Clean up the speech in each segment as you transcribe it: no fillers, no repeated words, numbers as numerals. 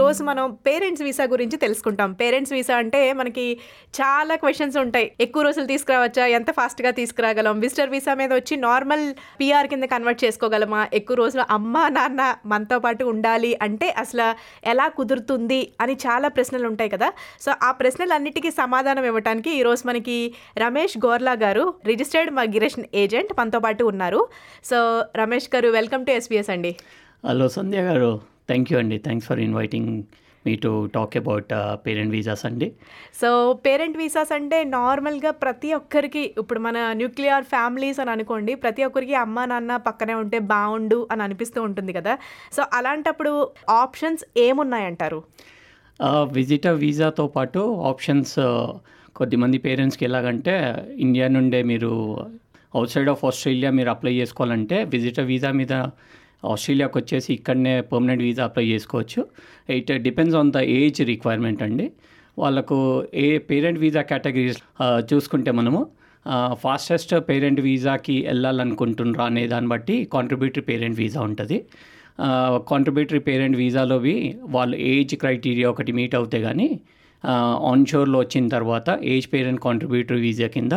ఈరోజు మనం parents visa గురించి తెలుసుకుంటాం. పేరెంట్స్ వీసా అంటే మనకి చాలా క్వశ్చన్స్ ఉంటాయి. ఎక్కువ రోజులు తీసుకురావచ్చా, ఎంత ఫాస్ట్గా తీసుకురాగలం, విజిటర్ వీసా మీద వచ్చి నార్మల్ పిఆర్ కింద కన్వర్ట్ చేసుకోగలమా, ఎక్కువ రోజులు అమ్మ నాన్న మనతో పాటు ఉండాలి అంటే అసలు ఎలా కుదురుతుంది అని చాలా ప్రశ్నలు ఉంటాయి కదా. సో ఆ ప్రశ్నలన్నిటికీ సమాధానం ఇవ్వడానికి ఈరోజు మనకి రమేష్ గోర్లా గారు, రిజిస్టర్డ్ మైగ్రేషన్ ఏజెంట్, మనతో పాటు ఉన్నారు. So Ramesh garu, welcome to SBS అండి. Hello Sandhya garu, thank you అండి. Thanks for inviting me to talk about parent visas అండి. సో పేరెంట్ వీసాస్ అంటే నార్మల్గా ప్రతి ఒక్కరికి, ఇప్పుడు మన న్యూక్లియర్ ఫ్యామిలీస్ అని అనుకోండి, ప్రతి ఒక్కరికి అమ్మ నాన్న పక్కనే ఉంటే బాగుండు అని అనిపిస్తూ ఉంటుంది కదా. సో అలాంటప్పుడు ఆప్షన్స్ ఏమున్నాయంటారు? విజిటర్ వీసాతో పాటు ఆప్షన్స్ కొద్దిమంది పేరెంట్స్కి ఎలాగంటే, ఇండియా నుండే మీరు అవుట్ సైడ్ ఆఫ్ ఆస్ట్రేలియా మీరు అప్లై చేసుకోవాలంటే విజిటర్ వీసా మీద ఆస్ట్రేలియాకి వచ్చేసి ఇక్కడనే పర్మనెంట్ వీసా అప్లై చేసుకోవచ్చు. It depends on the age requirement అండి. వాళ్ళకు ఏ పేరెంట్ వీసా కేటగిరీస్ చూసుకుంటే మనము ఫాస్టెస్ట్ పేరెంట్ వీసాకి వెళ్ళాలనుకుంటున్నారా అనే దాన్ని బట్టి కాంట్రిబ్యూటరీ పేరెంట్ వీసా ఉంటుంది. కాంట్రిబ్యూటరీ పేరెంట్ వీసాలోవి వాళ్ళు ఏజ్ క్రైటీరియా ఒకటి మీట్ అవుతాయి, కానీ ఆన్షోర్లో వచ్చిన తర్వాత ఏజ్ పేరెంట్ కాంట్రిబ్యూటరీ వీసా కింద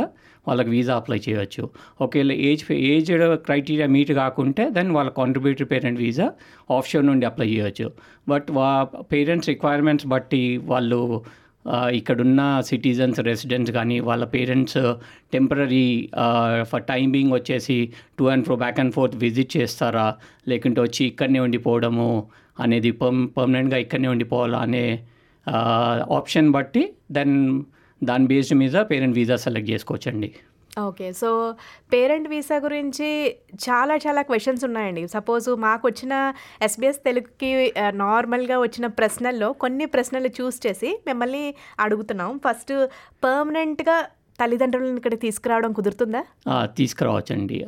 వాళ్ళకి వీసా అప్లై చేయవచ్చు. ఒకవేళ ఏజ్ క్రైటీరియా మీట్ కాకుంటే దెన్ వాళ్ళ కాంట్రిబ్యూటరీ పేరెంట్ వీసా ఆఫ్షోర్ నుండి అప్లై చేయవచ్చు. బట్ పేరెంట్స్ రిక్వైర్మెంట్స్ బట్టి వాళ్ళు ఇక్కడున్న సిటిజన్స్, రెసిడెంట్స్ కానీ వాళ్ళ parents temporary for time being వచ్చేసి to and fro, back and forth visit చేస్తారా, లేకుంటే వచ్చి ఇక్కడనే ఉండిపోవడము అనేది, పర్మనెంట్గా ఇక్కడనే ఉండిపోవాలా అనే ఆప్షన్ బట్టి దెన్ దాని బేస్డ్ మీద పేరెంట్ వీసా సెలెక్ట్ చేసుకోవచ్చండి. ఓకే, సో పేరెంట్ వీసా గురించి చాలా చాలా క్వశ్చన్స్ ఉన్నాయండి. సపోజ్ మాకు వచ్చిన SBS తెలుగుకి నార్మల్గా వచ్చిన ప్రశ్నల్లో కొన్ని ప్రశ్నలు చూస్ చేసి మిమ్మల్ని అడుగుతున్నాం. ఫస్ట్, పర్మనెంట్గా తల్లిదండ్రులను ఇక్కడ తీసుకురావడం కుదురుతుందా? తీసుకురావచ్చండి,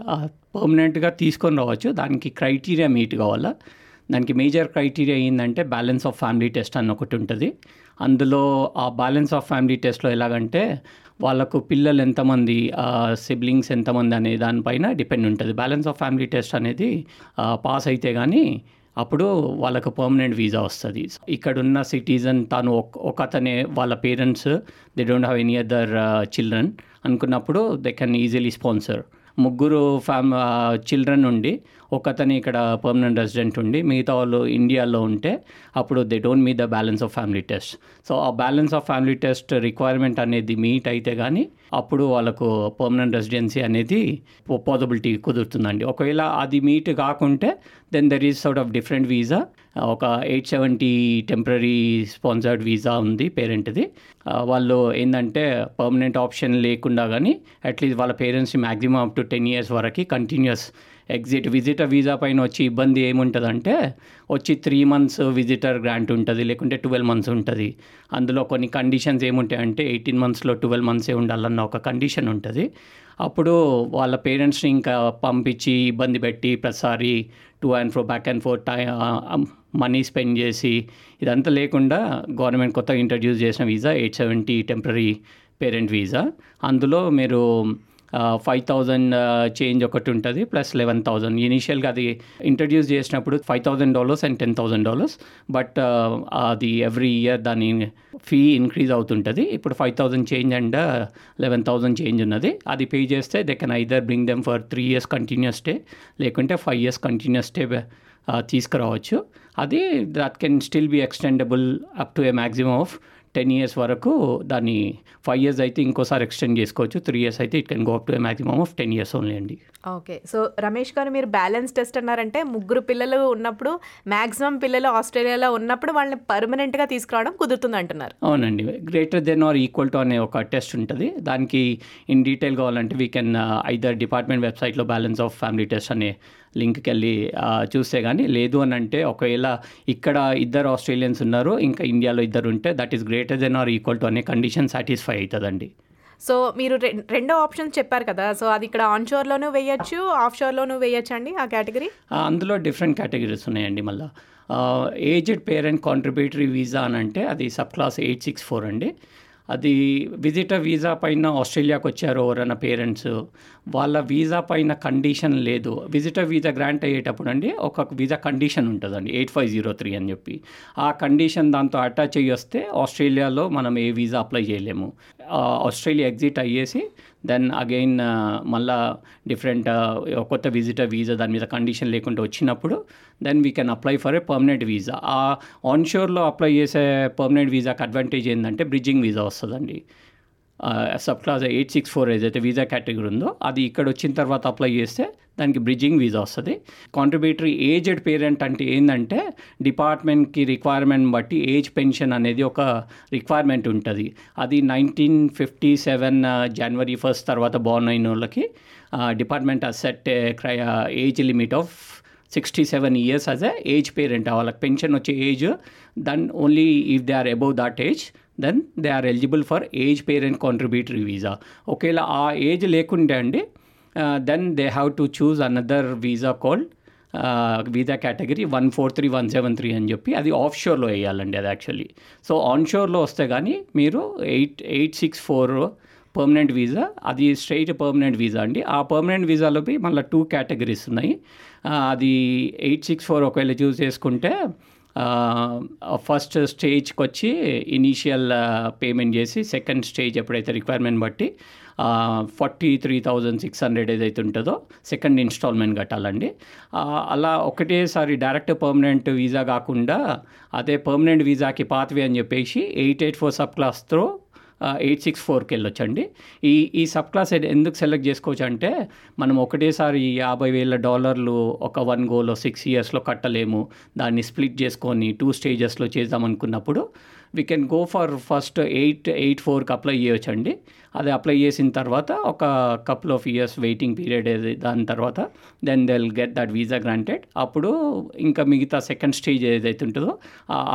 పర్మనెంట్గా తీసుకొని రావచ్చు. దానికి క్రైటీరియా మీట్ కావాలా. దానికి మేజర్ క్రైటీరియా ఏంటంటే బ్యాలెన్స్ ఆఫ్ ఫ్యామిలీ టెస్ట్ అని ఒకటి ఉంటుంది. అందులో ఆ బ్యాలెన్స్ ఆఫ్ ఫ్యామిలీ టెస్ట్లో ఎలాగంటే వాళ్ళకు పిల్లలు ఎంతమంది, సిబ్లింగ్స్ ఎంతమంది అనే దానిపైన డిపెండ్ ఉంటుంది. బ్యాలెన్స్ ఆఫ్ ఫ్యామిలీ టెస్ట్ అనేది పాస్ అయితే కానీ అప్పుడు వాళ్ళకు పర్మనెంట్ వీసా వస్తుంది. ఇక్కడున్న సిటిజన్ తాను ఒకతనే, వాళ్ళ parents they don't have any other children అనుకున్నప్పుడు దే కెన్ ఈజీలీ స్పాన్సర్. ముగ్గురు చిల్డ్రన్ ఉండి ఒకతని ఇక్కడ పర్మనెంట్ రెసిడెంట్ ఉండి మిగతా వాళ్ళు ఇండియాలో ఉంటే అప్పుడు they don't meet the balance of family test. So ఆ balance of family test requirement అనేది మీట్ అయితే కానీ అప్పుడు వాళ్ళకు పర్మనెంట్ రెసిడెన్సీ అనేది పాసిబిలిటీ కుదురుతుందండి. ఒకవేళ అది మీట్ కాకుంటే then there is sort of different visa. ఒక 870 టెంపరీ స్పాన్సర్డ్ వీసా ఉంది పేరెంట్ది. వాళ్ళు ఏంటంటే పర్మనెంట్ ఆప్షన్ లేకుండా కానీ అట్లీస్ట్ వాళ్ళ పేరెంట్స్ని మ్యాక్సిమం అప్ టు 10 years వరకు కంటిన్యూస్ ఎగ్జిట్. విజిటర్ వీసా పైన వచ్చి ఇబ్బంది ఏముంటుందంటే వచ్చి 3 months విజిటర్ గ్రాంట్ ఉంటుంది, లేకుంటే 12 months ఉంటుంది. అందులో కొన్ని కండిషన్స్ ఏముంటాయంటే 18 monthsలో 12 months ఉండాలన్న ఒక కండిషన్ ఉంటుంది. అప్పుడు వాళ్ళ పేరెంట్స్ని ఇంకా పంపించి ఇబ్బంది పెట్టి ప్రతిసారి to and fro, back and forth money spend చేసి ఇదంతా లేకుండా గవర్నమెంట్ కొత్తగా ఇంట్రడ్యూస్ చేసిన వీసా 870 టెంపరీ పేరెంట్ వీసా. అందులో మీరు 5,000 చేంజ్ ఒకటి ఉంటుంది, ప్లస్ 11,000. ఇనీషియల్గా అది ఇంట్రడ్యూస్ చేసినప్పుడు $5,000 అండ్ $10,000. బట్ అది ఎవ్రీ ఇయర్ దాని ఫీ ఇంక్రీజ్ అవుతుంటుంది. ఇప్పుడు 5,000 చేంజ్ అండ్ 11,000 చేంజ్ ఉన్నది. అది పే చేస్తే they can either bring them for 3 years continuous stay, లేకుంటే 5 years కంటిన్యూస్ స్టే తీసుకురావచ్చు. అది that can still be extendable up to a maximum of 10 years వరకు. దాన్ని 5 years అయితే ఇంకోసారి ఎక్స్టెండ్ చేసుకోవచ్చు, 3 years అయితే it can go up to a maximum of 10 years only అండి. ఓకే, సో రమేష్ గారు, మీరు బ్యాలెన్స్ టెస్ట్ అన్నారంటే ముగ్గురు పిల్లలు ఉన్నప్పుడు, మ్యాక్సిమం పిల్లలు ఆస్ట్రేలియాలో ఉన్నప్పుడు వాళ్ళని పర్మనెంట్గా తీసుకురావడం కుదురుతుంది అంటున్నారు. అవునండి, greater than or equal to అనే ఒక టెస్ట్ ఉంటుంది. దానికి ఇన్ డీటెయిల్ కావాలంటే వీ కెన్ ఐదర్ డిపార్ట్మెంట్ వెబ్సైట్లో బ్యాలెన్స్ ఆఫ్ ఫ్యామిలీ టెస్ట్ అనే లింక్కి వెళ్ళి చూస్తే కానీ, లేదు అని అంటే ఒకవేళ ఇక్కడ 2 ఆస్ట్రేలియన్స్ ఉన్నారు ఇంకా ఇండియాలో 2 ఉంటే that is greater than or equal to అనే కండిషన్ సాటిస్ఫై అవుతుందండి. సో మీరు రెండో ఆప్షన్ చెప్పారు కదా, సో అది ఇక్కడ ఆన్షోర్లోనూ వేయచ్చు, ఆఫ్షోర్లోనూ వేయచ్చు అండి ఆ కేటగిరీ. అందులో డిఫరెంట్ కేటగిరీస్ ఉన్నాయండి. మళ్ళీ ఏజ్డ్ పేరెంట్ కాంట్రిబ్యూటరీ వీసా అని అంటే అది సబ్ క్లాస్ 864 అండి. అది విజిటర్ వీసా పైన ఆస్ట్రేలియాకు వచ్చారు ఎవరైనా పేరెంట్స్, వాళ్ళ వీసా పైన కండిషన్ లేదు. విజిటర్ వీసా గ్రాంట్ అయ్యేటప్పుడు అండి ఒక వీసా కండిషన్ ఉంటుందండి 8503 అని చెప్పి, ఆ కండిషన్ దాంతో అటాచ్ అయ్యి వస్తే ఆస్ట్రేలియాలో మనం ఏ వీసా అప్లై చేయలేము. ఆస్ట్రేలియా ఎగ్జిట్ అయ్యేసి దెన్ అగైన్ మళ్ళా డిఫరెంట్ కొత్త విజిటర్ వీసా దాని మీద కండిషన్ లేకుండా వచ్చినప్పుడు then we can apply for a permanent visa. ఆ ఆన్షోర్లో అప్లై చేసే పర్మనెంట్ వీసాకి అడ్వాంటేజ్ ఏంటంటే బ్రిడ్జింగ్ వీసా వస్తుందండి. సబ్ క్లాస్ 864 ఏదైతే వీసా కేటగిరీ ఉందో అది ఇక్కడ వచ్చిన తర్వాత అప్లై చేస్తే దానికి బ్రిడ్జింగ్ వీసా వస్తుంది. కాంట్రిబ్యూటరీ ఏజ్డ్ పేరెంట్ అంటే ఏంటంటే డిపార్ట్మెంట్కి రిక్వైర్మెంట్ బట్టి ఏజ్ పెన్షన్ అనేది ఒక రిక్వైర్మెంట్ ఉంటుంది. అది 1957 January 1st తర్వాత బోర్న్ అయిన వాళ్ళకి department set age limit of 67 years as age parent. వాళ్ళకి పెన్షన్ వచ్చే age then only if they are above that age then they are eligible for age parent contributory visa. ఒకవేళ ఆ age లేకుంటే అండి then they have to choose another visa called visa category 143173 అని చెప్పి, అది of షోర్లో వేయాలండి అది యాక్చువల్లీ. సో ఆన్ షోర్లో వస్తే కానీ మీరు 8864 పర్మనెంట్ వీసా, అది స్ట్రైట్ పర్మనెంట్ వీసా అండి. ఆ పర్మనెంట్ వీసాలో మళ్ళీ 2 కేటగిరీస్ ఉన్నాయి. అది 864 ఒకవేళ చూస్ చేసుకుంటే ఫస్ట్ స్టేజ్కి వచ్చి ఇనీషియల్ పేమెంట్ చేసి సెకండ్ స్టేజ్ ఎప్పుడైతే రిక్వైర్మెంట్ బట్టి 43,600 ఏదైతే ఉంటుందో సెకండ్ ఇన్స్టాల్మెంట్ కట్టాలండి. అలా ఒకటేసారి డైరెక్ట్ పర్మనెంట్ వీసా కాకుండా అదే పర్మనెంట్ వీసాకి పాత్వే అని చెప్పేసి 884 సబ్ క్లాస్తో 864కి వెళ్ళొచ్చండి. ఈ సబ్ క్లాస్ ఎందుకు సెలెక్ట్ చేసుకోవచ్చు అంటే మనం ఒకటేసారి $50,000 ఒక వన్ గోలో 6 yearsలో కట్టలేము. దాన్ని స్ప్లిట్ చేసుకొని 2 స్టేజెస్లో చేద్దామనుకున్నప్పుడు we can go for first 884కి అప్లై చేయొచ్చండి. అది అప్లై చేసిన తర్వాత ఒక couple of years waiting period ఏది దాని తర్వాత then they will get that visa granted. అప్పుడు ఇంకా మిగతా సెకండ్ స్టేజ్ ఏదైతే ఉంటుందో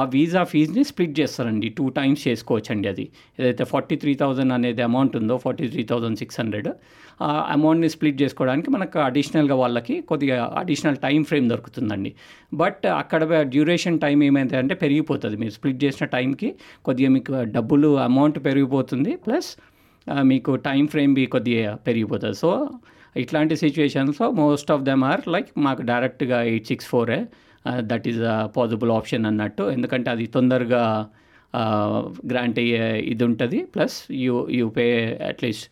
ఆ వీసా ఫీజుని స్ప్లిట్ చేస్తారండి, 2 టైమ్స్ చేసుకోవచ్చండి. అది ఏదైతే 43,000 అనేది అమౌంట్ ఉందో 43,600 ఆ అమౌంట్ని స్ప్లిట్ చేసుకోవడానికి మనకు అడిషనల్గా వాళ్ళకి కొద్దిగా అడిషనల్ టైం ఫ్రేమ్ దొరుకుతుందండి. బట్ అక్కడ డ్యూరేషన్ టైం ఏమైంది అంటే పెరిగిపోతుంది. మీరు స్ప్లిట్ చేసిన టైంకి కొద్దిగా మీకు డబ్బులు అమౌంట్ పెరిగిపోతుంది, ప్లస్ మీకు టైం ఫ్రేమ్ కొద్దిగా పెరిగిపోతుంది. సో ఇట్లాంటి సిచ్యువేషన్స్లో most of them are like మాకు డైరెక్ట్గా 864 that is a possible option అన్నట్టు. ఎందుకంటే అది తొందరగా గ్రాంట్ అయ్యే ఇది ఉంటుంది, ప్లస్ యూ పే అట్లీస్ట్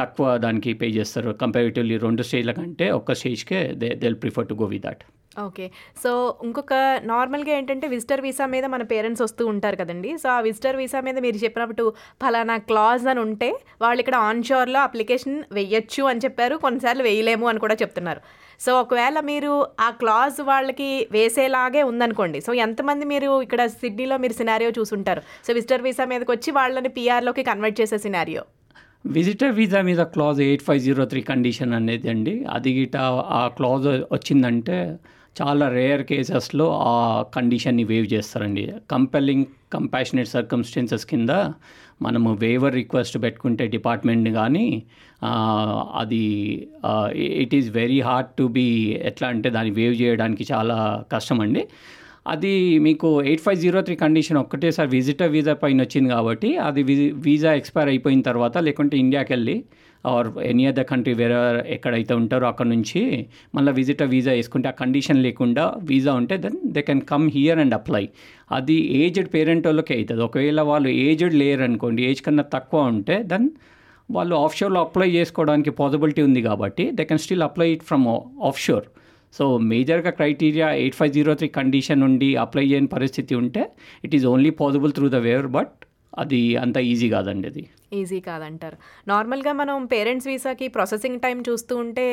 తక్కువ దానికి పే చేస్తారు కంపారిటివ్లీ 2 స్టేజ్ల కంటే ఒక్క స్టేజ్కే they will prefer to go with that. Okay, so ఇంకొక నార్మల్గా ఏంటంటే విజిటర్ వీసా మీద మన పేరెంట్స్ వస్తూ ఉంటారు కదండి. సో ఆ విజిటర్ వీసా మీద మీరు చెప్పినప్పుడు ఫలానా క్లాజ్ అని ఉంటే వాళ్ళు ఇక్కడ ఆన్షోర్లో అప్లికేషన్ వేయచ్చు అని చెప్పారు, కొన్నిసార్లు వేయలేము అని కూడా చెప్తున్నారు. సో ఒకవేళ మీరు ఆ క్లాజ్ వాళ్ళకి వేసేలాగే ఉందనుకోండి, సో ఎంతమంది మీరు ఇక్కడ సిడ్నీలో మీరు సినారియో చూసుంటారు, సో విజిటర్ వీసా మీదకి వచ్చి వాళ్ళని పిఆర్లోకి కన్వర్ట్ చేసే సినారియో. విజిటర్ వీసా మీద క్లాజ్ 8503 కండిషన్ అనేది అండి, అది గిట ఆ క్లాజ్ వచ్చిందంటే చాలా రేర్ కేసెస్లో ఆ కండిషన్ని వేవ్ చేస్తారండి. కంపెల్లింగ్ కంపాషనేట్ సర్కమ్స్టెన్సెస్ కింద మనము వేవర్ రిక్వెస్ట్ పెట్టుకుంటే డిపార్ట్మెంట్ కానీ అది it is very hard to be ఎట్లా అంటే దాన్ని వేవ్ చేయడానికి చాలా కష్టం అండి. అది మీకు 8503 కండిషన్ ఒక్కటేసారి విజిటర్ వీసా పైన వచ్చింది కాబట్టి అది వీసా ఎక్స్పైర్ అయిపోయిన తర్వాత లేకుంటే ఇండియాకి వెళ్ళి ఆర్ ఎనీ అదర్ కంట్రీ వేరే ఎక్కడైతే ఉంటారో అక్కడ నుంచి మళ్ళీ విజిటర్ వీసా వేసుకుంటే ఆ కండిషన్ లేకుండా వీసా ఉంటే then they can come here and apply. అది ఏజ్డ్ పేరెంట్ వాళ్ళకే అవుతుంది. ఒకవేళ వాళ్ళు ఏజ్డ్ లేరు అనుకోండి, ఏజ్ కన్నా తక్కువ ఉంటే దెన్ వాళ్ళు ఆఫ్షోర్లో అప్లై చేసుకోవడానికి పాసిబిలిటీ ఉంది కాబట్టి they can still apply it from offshore. So మేజర్గా క్రైటీరియా 8503 కండిషన్ ఉండి అప్లై చేయని పరిస్థితి ఉంటే it is only possible through the waiver, but అది అంత ఈజీ కాదండి. అది ఈజీ కాదంటారు. నార్మల్గా మనం పేరెంట్స్ వీసాకి ప్రాసెసింగ్ టైం చూస్తూ ఉంటే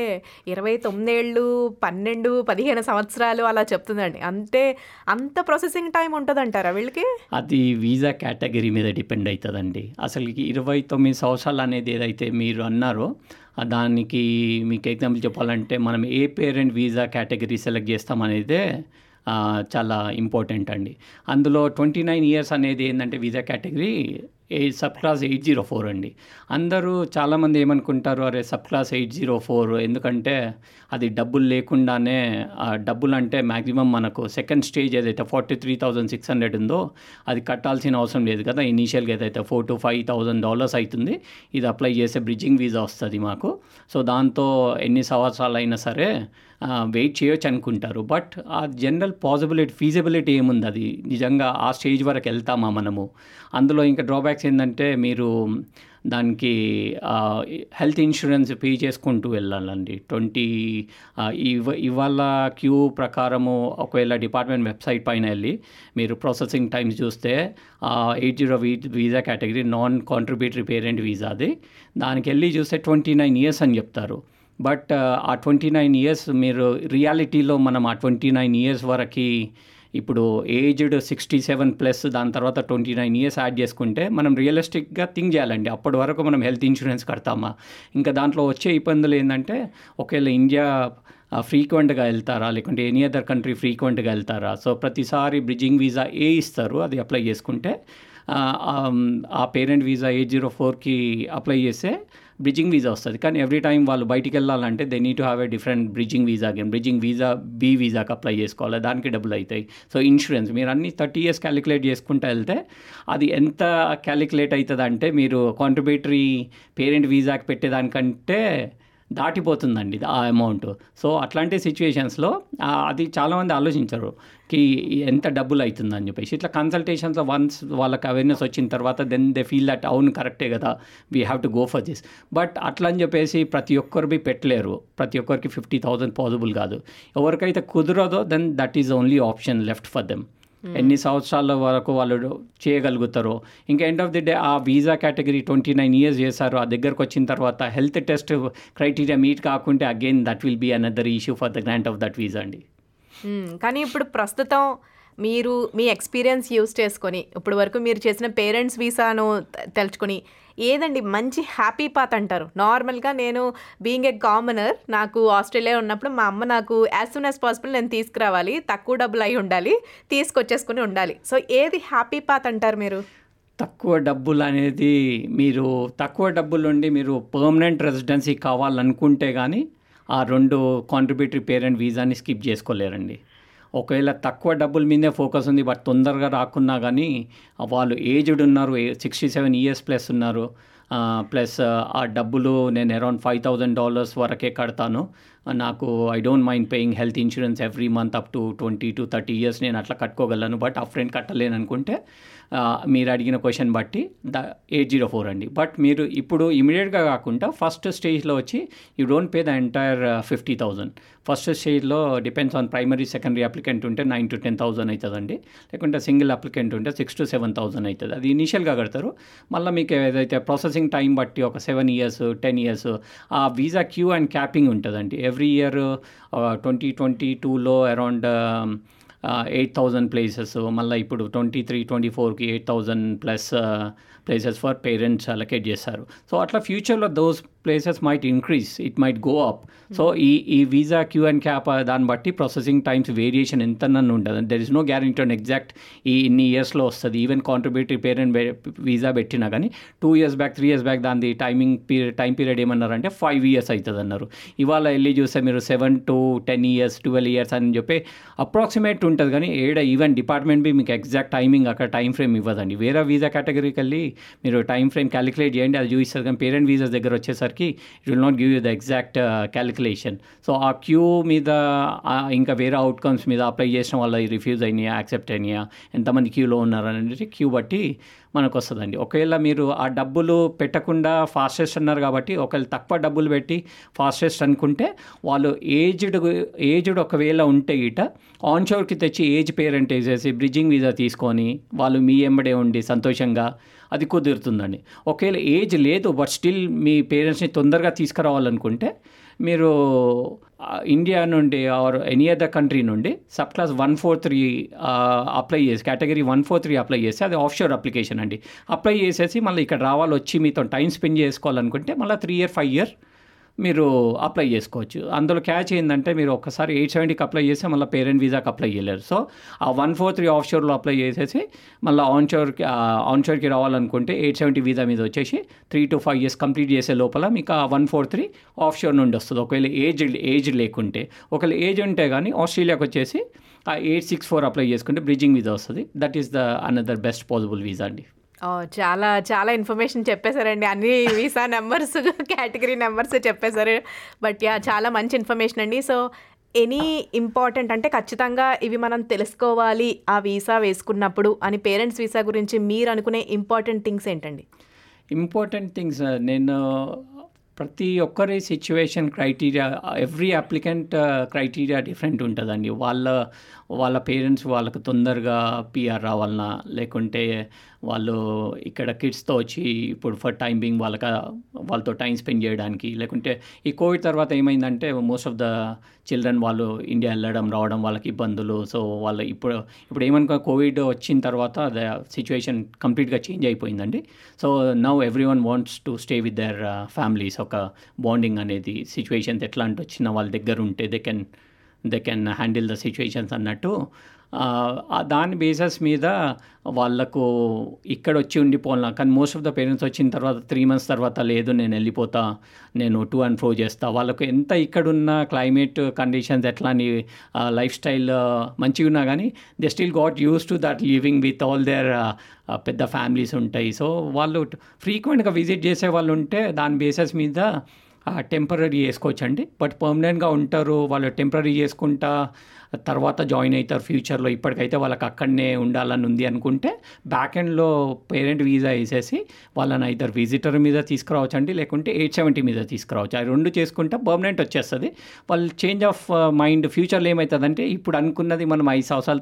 29 ఏళ్ళు, 12-15 సంవత్సరాలు అలా చెప్తుందండి. అంటే అంత ప్రాసెసింగ్ టైం ఉంటుందంటారా వీళ్ళకి? అది వీసా కేటగిరీ మీద డిపెండ్ అవుతుందండి. అసలు 29 సంవత్సరాలు అనేది ఏదైతే మీరు అన్నారో దానికి మీకు ఎగ్జాంపుల్ చెప్పాలంటే మనం ఏ పేరెంట్ వీసా కేటగిరీ సెలెక్ట్ చేస్తామనేదే చాలా ఇంపార్టెంట్ అండి. అందులో 29 years అనేది ఏంటంటే వీసా కేటగిరీ సబ్ క్లాస్ 804 అండి. అందరూ చాలామంది ఏమనుకుంటారు, అరే సబ్ క్లాస్ 804 ఎందుకంటే అది డబ్బులు లేకుండానే, డబ్బులు అంటే మ్యాక్సిమం మనకు సెకండ్ స్టేజ్ ఏదైతే 43,600 ఉందో అది కట్టాల్సిన అవసరం లేదు కదా. ఇనీషియల్గా ఏదైతే $4,000 to $5,000 అవుతుంది. ఇది అప్లై చేసే బ్రిడ్జింగ్ వీసా వస్తుంది మాకు. సో దాంతో ఎన్ని సంవత్సరాలు అయినా సరే వెయిట్ చేయొచ్చు అనుకుంటారు. బట్ ఆ జనరల్ పాసిబిలిటీ, ఫీజిబిలిటీ ఏముంది, అది నిజంగా ఆ స్టేజ్ వరకు వెళ్తామా మనము? అందులో ఇంకా డ్రాబ్యాక్స్ ఏంటంటే మీరు దానికి హెల్త్ ఇన్సూరెన్స్ పే చేసుకుంటూ వెళ్ళాలండి. ఇవాళ క్యూ ప్రకారము ఒకవేళ డిపార్ట్మెంట్ వెబ్సైట్ పైన వెళ్ళి మీరు ప్రాసెసింగ్ టైమ్స్ చూస్తే 80 visa category non contributory parent visa అది, దానికి వెళ్ళి చూస్తే 29 years అని చెప్తారు. బట్ ఆ 29 years మీరు రియాలిటీలో మనం ఆ 29 years వరకు, ఇప్పుడు ఏజ్డ్ 67+ దాని తర్వాత 29 years యాడ్ చేసుకుంటే మనం రియలిస్టిక్గా థింక్ చేయాలండి. అప్పటి వరకు మనం హెల్త్ ఇన్సూరెన్స్ కడతామా? ఇంకా దాంట్లో వచ్చే ఇబ్బందులు ఏంటంటే ఒకవేళ ఇండియా ఫ్రీక్వెంట్గా వెళ్తారా లేకుంటే ఎనీ అదర్ కంట్రీ ఫ్రీక్వెంట్గా వెళ్తారా? సో ప్రతిసారి బ్రిడ్జింగ్ వీసా ఇస్తారు, అది అప్లై చేసుకుంటే ఆ పేరెంట్ వీసా 804కి అప్లై చేస్తే బ్రిడ్జింగ్ వీసా వస్తుంది. కానీ ఎవ్రీ టైం వాళ్ళు బయటికి వెళ్ళాలంటే they need to have a different bridging visa again. Bridging visa B వీసాకి అప్లై చేసుకోవాలి, దానికి డబ్బులు అవుతాయి. సో ఇన్సూరెన్స్ మీరు అన్ని 30 years క్యాలిక్యులేట్ చేసుకుంటూ వెళ్తే అది ఎంత క్యాలిక్యులేట్ అవుతుంది అంటే మీరు కాంట్రిబ్యూటరీ పేరెంట్ వీసాకి పెట్టేదానికంటే దాటిపోతుందండి ఆ అమౌంట్. సో అట్లాంటి సిచ్యువేషన్స్లో అది చాలామంది ఆలోచించరు కి ఎంత డబ్బులు అవుతుందని చెప్పేసి. ఇట్లా కన్సల్టేషన్స్లో వన్స్ వాళ్ళకి అవేర్నెస్ వచ్చిన తర్వాత దెన్ దే ఫీల్ దట్ అవును కరెక్టే కదా, we have to go for this. But అట్లా అని చెప్పేసి ప్రతి ఒక్కరివి పెట్టలేరు, ప్రతి ఒక్కరికి 50,000 పాసిబుల్ కాదు. ఎవరికైతే కుదరదో then that is only option left for them. ఎన్ని సంవత్సరాల వరకు వాళ్ళు చేయగలుగుతారో. ఇంకా ఎండ్ ఆఫ్ ది డే ఆ వీసా కేటగిరీ 29 years చేశారు, ఆ దగ్గరకు వచ్చిన తర్వాత హెల్త్ టెస్ట్ క్రైటీరియా మీట్ కాకుంటే again that will be another issue for the grant of that visa అండి. కానీ ఇప్పుడు ప్రస్తుతం మీరు మీ ఎక్స్పీరియన్స్ యూజ్ చేసుకొని, ఇప్పుడు వరకు మీరు చేసిన పేరెంట్స్ వీసాను తెలుసుకొని, ఏదండి మంచి హ్యాపీ పాత్ అంటారు? నార్మల్గా నేను బీయింగ్ ఏ కామనర్, నాకు ఆస్ట్రేలియా ఉన్నప్పుడు మా అమ్మ నాకు యాజ్ సూన్ యాజ్ పాసిబుల్ నేను తీసుకురావాలి, తక్కువ డబ్బులు అయి ఉండాలి, తీసుకొచ్చేసుకుని ఉండాలి. సో ఏది హ్యాపీ పాత్ అంటారు మీరు? తక్కువ డబ్బులు అనేది, మీరు తక్కువ డబ్బులుండి మీరు పర్మనెంట్ రెసిడెన్సీ కావాలనుకుంటే కానీ ఆ 2 కాంట్రిబ్యూటరీ పేరెంట్ వీసాని స్కిప్ చేసుకోలేరండి. ఒకవేళ తక్కువ డబ్బుల మీదే ఫోకస్ ఉంది బట్ తొందరగా రాకున్నా కానీ వాళ్ళు ఏజ్డ్ ఉన్నారు, 67 years+ ఉన్నారు, ప్లస్ ఆ డబ్బులు నేను అరౌండ్ $5,000 వరకే కడతాను, నాకు I don't mind paying health insurance every month up to 20 to 30 years నేను అట్లా కట్టుకోగలను, బట్ ఆ ఫ్రెండ్ కట్టలేను అనుకుంటే మీరు అడిగిన క్వశ్చన్ బట్టి 804 అండి. బట్ మీరు ఇప్పుడు ఇమీడియట్గా కాకుండా ఫస్ట్ స్టేజ్లో వచ్చి you don't pay the entire 50,000. First స్టేజ్లో depends on primary secondary applicant ఉంటే 9,000 to 10,000 అవుతుందండి, లేకుంటే సింగిల్ అప్లికెంట్ ఉంటే 6,000 to 7,000 అవుతుంది. అది ఇనీషియల్గా కడతారు. మళ్ళీ మీకు ఏదైతే ప్రాసెసింగ్ టైం బట్టి ఒక 7 years 10 years ఆ వీసా క్యూ అండ్ క్యాపింగ్ ఉంటుందండి. ఎవ్రీ ఇయర్ 2022లో అరౌండ్ 8,000 ప్లేసెస్, మళ్ళీ ఇప్పుడు 23-24కి 8,000+ ప్లేసెస్ ఫర్ పేరెంట్స్ అలొకేట్ చేశారు. సో అట్లా ఫ్యూచర్లో those places might increase, it might go up. So ఈ వీసా క్యూ అండ్ క్యాప్ దాన్ని బట్టి ప్రాసెసింగ్ టైమ్స్ వేరియేషన్ ఎంత నన్ను ఉంటుంది. There is no guarantee on exact ఈ ఇన్ని ఇయర్స్లో వస్తుంది. ఈవెన్ కాంట్రిబ్యూటరీ పేరెంట్ వీసా పెట్టినా కానీ 2 years back 3 years back దాని టైమింగ్ పీరియడ్ ఏమన్నారంటే 5 years అవుతుంది అన్నారు. ఇవాళ వెళ్ళి చూస్తే మీరు 7 to 10 years 12 years అని చెప్పి అప్రాక్సిమేట్ ఉంటుంది కానీ ఏడ ఈవెన్ డిపార్ట్మెంట్ బి మీకు ఎగ్జాక్ట్ టైమింగ్ అక్కడ టైం ఫ్రేమ్ ఇవ్వదండి. వేరే వీసా కేటగిరీకి వెళ్ళి మీరు టైం ఫ్రేమ్ క్యాలిక్యులేట్ చేయండి, అది చూపిస్తారు. కానీ పేరెంట్ వీసాస్ దగ్గర వచ్చేసరికి it will not give you the exact calculation. So ఆ క్యూ మీద ఇంకా వేరే అవుట్కమ్స్ మీద అప్లై చేసిన వాళ్ళ రిఫ్యూజ్ అయినాయా యాక్సెప్ట్ అయినాయా ఎంతమంది క్యూలో ఉన్నారనేది క్యూ బట్టి మనకు వస్తుందండి. ఒకవేళ మీరు ఆ డబ్బులు పెట్టకుండా ఫాస్టెస్ట్ అన్నారు కాబట్టి, ఒకవేళ తక్కువ డబ్బులు పెట్టి ఫాస్టెస్ట్ అనుకుంటే వాళ్ళు ఏజ్డ్ ఒకవేళ ఉంటే గిట ఆన్షోర్కి తెచ్చి ఏజ్ పేరెంట్ వేసేసి బ్రిడ్జింగ్ వీసా తీసుకొని వాళ్ళు మీ ఎంబడే ఉండి సంతోషంగా అది కుదురుతుందండి. ఒకవేళ ఏజ్ లేదు బట్ స్టిల్ మీ పేరెంట్స్ని తొందరగా తీసుకురావాలనుకుంటే మీరు ఇండియా నుండి ఆర్ ఎనీ అదర్ కంట్రీ నుండి సబ్ క్లాస్ 143 అప్లై చేసి కేటగిరీ 143 అప్లై చేసి అది ఆఫ్షోర్ అప్లికేషన్ అండి. అప్లై చేసేసి మళ్ళీ ఇక్కడ రావాలి, వచ్చి మీతో టైం స్పెండ్ చేసుకోవాలనుకుంటే మళ్ళీ 3 years 5 years మీరు అప్లై చేసుకోవచ్చు. అందులో క్యాచ్ ఏంటంటే మీరు ఒక్కసారి 870కి అప్లై చేస్తే మళ్ళీ పేరెంట్ వీసాకి అప్లై చేయలేరు. సో ఆ 143 ఆఫ్షోర్లో అప్లై చేసేసి మళ్ళీ ఆన్షోర్కి రావాలనుకుంటే 870 వీసా మీద వచ్చేసి 3 to 5 years కంప్లీట్ చేసే లోపల మీకు ఆ 143 ఆఫ్షోర్ నుండి వస్తుంది. ఒకవేళ ఏజ్ లేకుంటే, ఒకవేళ ఏజ్ ఉంటే కానీ ఆస్ట్రేలియాకి వచ్చేసి ఆ 864 అప్లై చేసుకుంటే బ్రిడ్జింగ్ వీసా వస్తుంది. That is the another best possible visa అండి. చాలా చాలా ఇన్ఫర్మేషన్ చెప్పేశారండి, అన్ని వీసా నెంబర్స్, కేటగిరీ నెంబర్స్ చెప్పేశారు. బట్ యా, చాలా మంచి ఇన్ఫర్మేషన్ అండి. సో ఎనీ ఇంపార్టెంట్ అంటే ఖచ్చితంగా ఇవి మనం తెలుసుకోవాలి ఆ వీసా వేసుకున్నప్పుడు అని. పేరెంట్స్ వీసా గురించి మీరు అనుకునే ఇంపార్టెంట్ థింగ్స్ ఏంటండి? ఇంపార్టెంట్ థింగ్స్, నేను ప్రతి ఒక్కరి situation criteria, every applicant criteria different ఉంటుందండి. వాళ్ళ పేరెంట్స్ వాళ్ళకు తొందరగా పిఆర్ రావాలన్నా, లేకుంటే వాళ్ళు ఇక్కడ కిడ్స్తో వచ్చి ఇప్పుడు ఫర్ టైం బీయింగ్ వాళ్ళతో టైం స్పెండ్ చేయడానికి, లేకుంటే ఈ కోవిడ్ తర్వాత ఏమైందంటే మోస్ట్ ఆఫ్ ద చిల్డ్రన్ వాళ్ళు ఇండియా వెళ్ళడం రావడం వాళ్ళకి ఇబ్బందులు. సో వాళ్ళు ఇప్పుడు ఏమనుకో కోవిడ్ వచ్చిన తర్వాత ద సిచ్యువేషన్ కంప్లీట్గా చేంజ్ అయిపోయిందండి. So now everyone wants to stay with their families. ఒక బాండింగ్ అనేది సిచ్యువేషన్స్ ఎట్లా అంటే వచ్చిన వాళ్ళ దగ్గర ఉంటే they can handle the situations అన్నట్టు. దాని బేసస్ మీద వాళ్ళకు ఇక్కడ వచ్చి ఉండిపోవాలన్నా, కానీ మోస్ట్ ఆఫ్ ద పేరెంట్స్ వచ్చిన తర్వాత 3 months తర్వాత లేదు నేను వెళ్ళిపోతా, నేను టూ అండ్ ఫ్రో చేస్తా. వాళ్ళకు ఎంత ఇక్కడున్న క్లైమేట్ కండిషన్స్ ఎట్లాని లైఫ్ స్టైల్ మంచిగా ఉన్నా కానీ they still got use to that living with all their పెద్ద ఫ్యామిలీస్ ఉంటాయి. సో వాళ్ళు ఫ్రీక్వెంట్గా విజిట్ చేసే వాళ్ళు ఉంటే దాని బేసస్ మీద టెంపరీ చేసుకోవచ్చండి. బట్ పర్మనెంట్గా ఉంటారు వాళ్ళు, టెంపరీ చేసుకుంటా తర్వాత జాయిన్ అవుతారు ఫ్యూచర్లో. ఇప్పటికైతే వాళ్ళకి అక్కడనే ఉండాలని ఉంది అనుకుంటే బ్యాక్ ఎండ్లో పేరెంట్ వీసా వేసేసి వాళ్ళని ఇద్దరు విజిటర్ మీద తీసుకురావచ్చండి, లేకుంటే 870 మీద తీసుకురావచ్చు. అవి రెండు చేసుకుంటే పర్మనెంట్ వచ్చేస్తుంది. వాళ్ళు చేంజ్ ఆఫ్ మైండ్ ఫ్యూచర్లో ఏమవుతుందంటే ఇప్పుడు అనుకున్నది మనం 5 సంవత్సరాల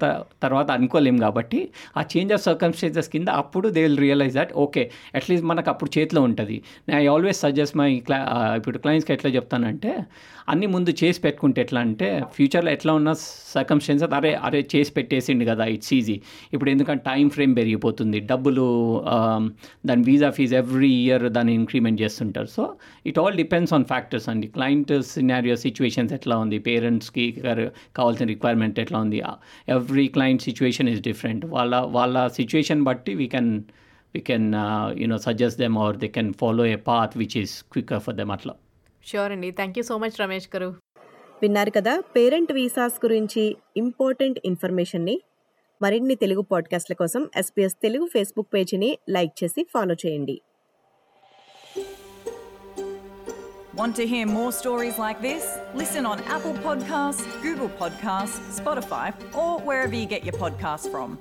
తర్వాత అనుకోలేము కాబట్టి ఆ చేంజ్ ఆఫ్ సర్కమ్స్టెన్సెస్ కింద అప్పుడు they will realise that okay at least మనకు అప్పుడు చేతిలో ఉంటుంది. ఐ ఆల్వేస్ సజెస్ట్ మై ఇప్పుడు క్లయింట్స్కి ఎట్లా చెప్తానంటే అన్నీ ముందు చేసి పెట్టుకుంటే ఎట్లా అంటే ఫ్యూచర్లో ఎట్లా ఉన్నా సర్కమ్స్టెన్సెస్ అరే చేసి పెట్టేసిండు కదా ఇట్స్ ఈజీ. ఇప్పుడు ఎందుకంటే టైం ఫ్రేమ్ పెరిగిపోతుంది, డబ్బులు, దాని వీసా ఫీజు ఎవ్రీ ఇయర్ దాన్ని ఇంక్రిమెంట్ చేస్తుంటారు. So it all depends on factors అండి. క్లయింట్ సినారియో సిచ్యువేషన్స్ ఎట్లా ఉంది, పేరెంట్స్కి కావాల్సిన రిక్వైర్మెంట్ ఎట్లా ఉంది. Every client situation is different. వాళ్ళ సిచ్యువేషన్ బట్టి we can suggest them or they can follow a path which is quicker for them atla. Sure andi, thank you so much Ramesh garu. Vinnaru kada parent visas gurinchi important information ni marinni Telugu podcast la kosam SBS Telugu Facebook page ni like chesi follow cheyandi. Want to hear more stories like this? Listen on Apple Podcasts, Google Podcasts, Spotify or wherever you get your podcasts from.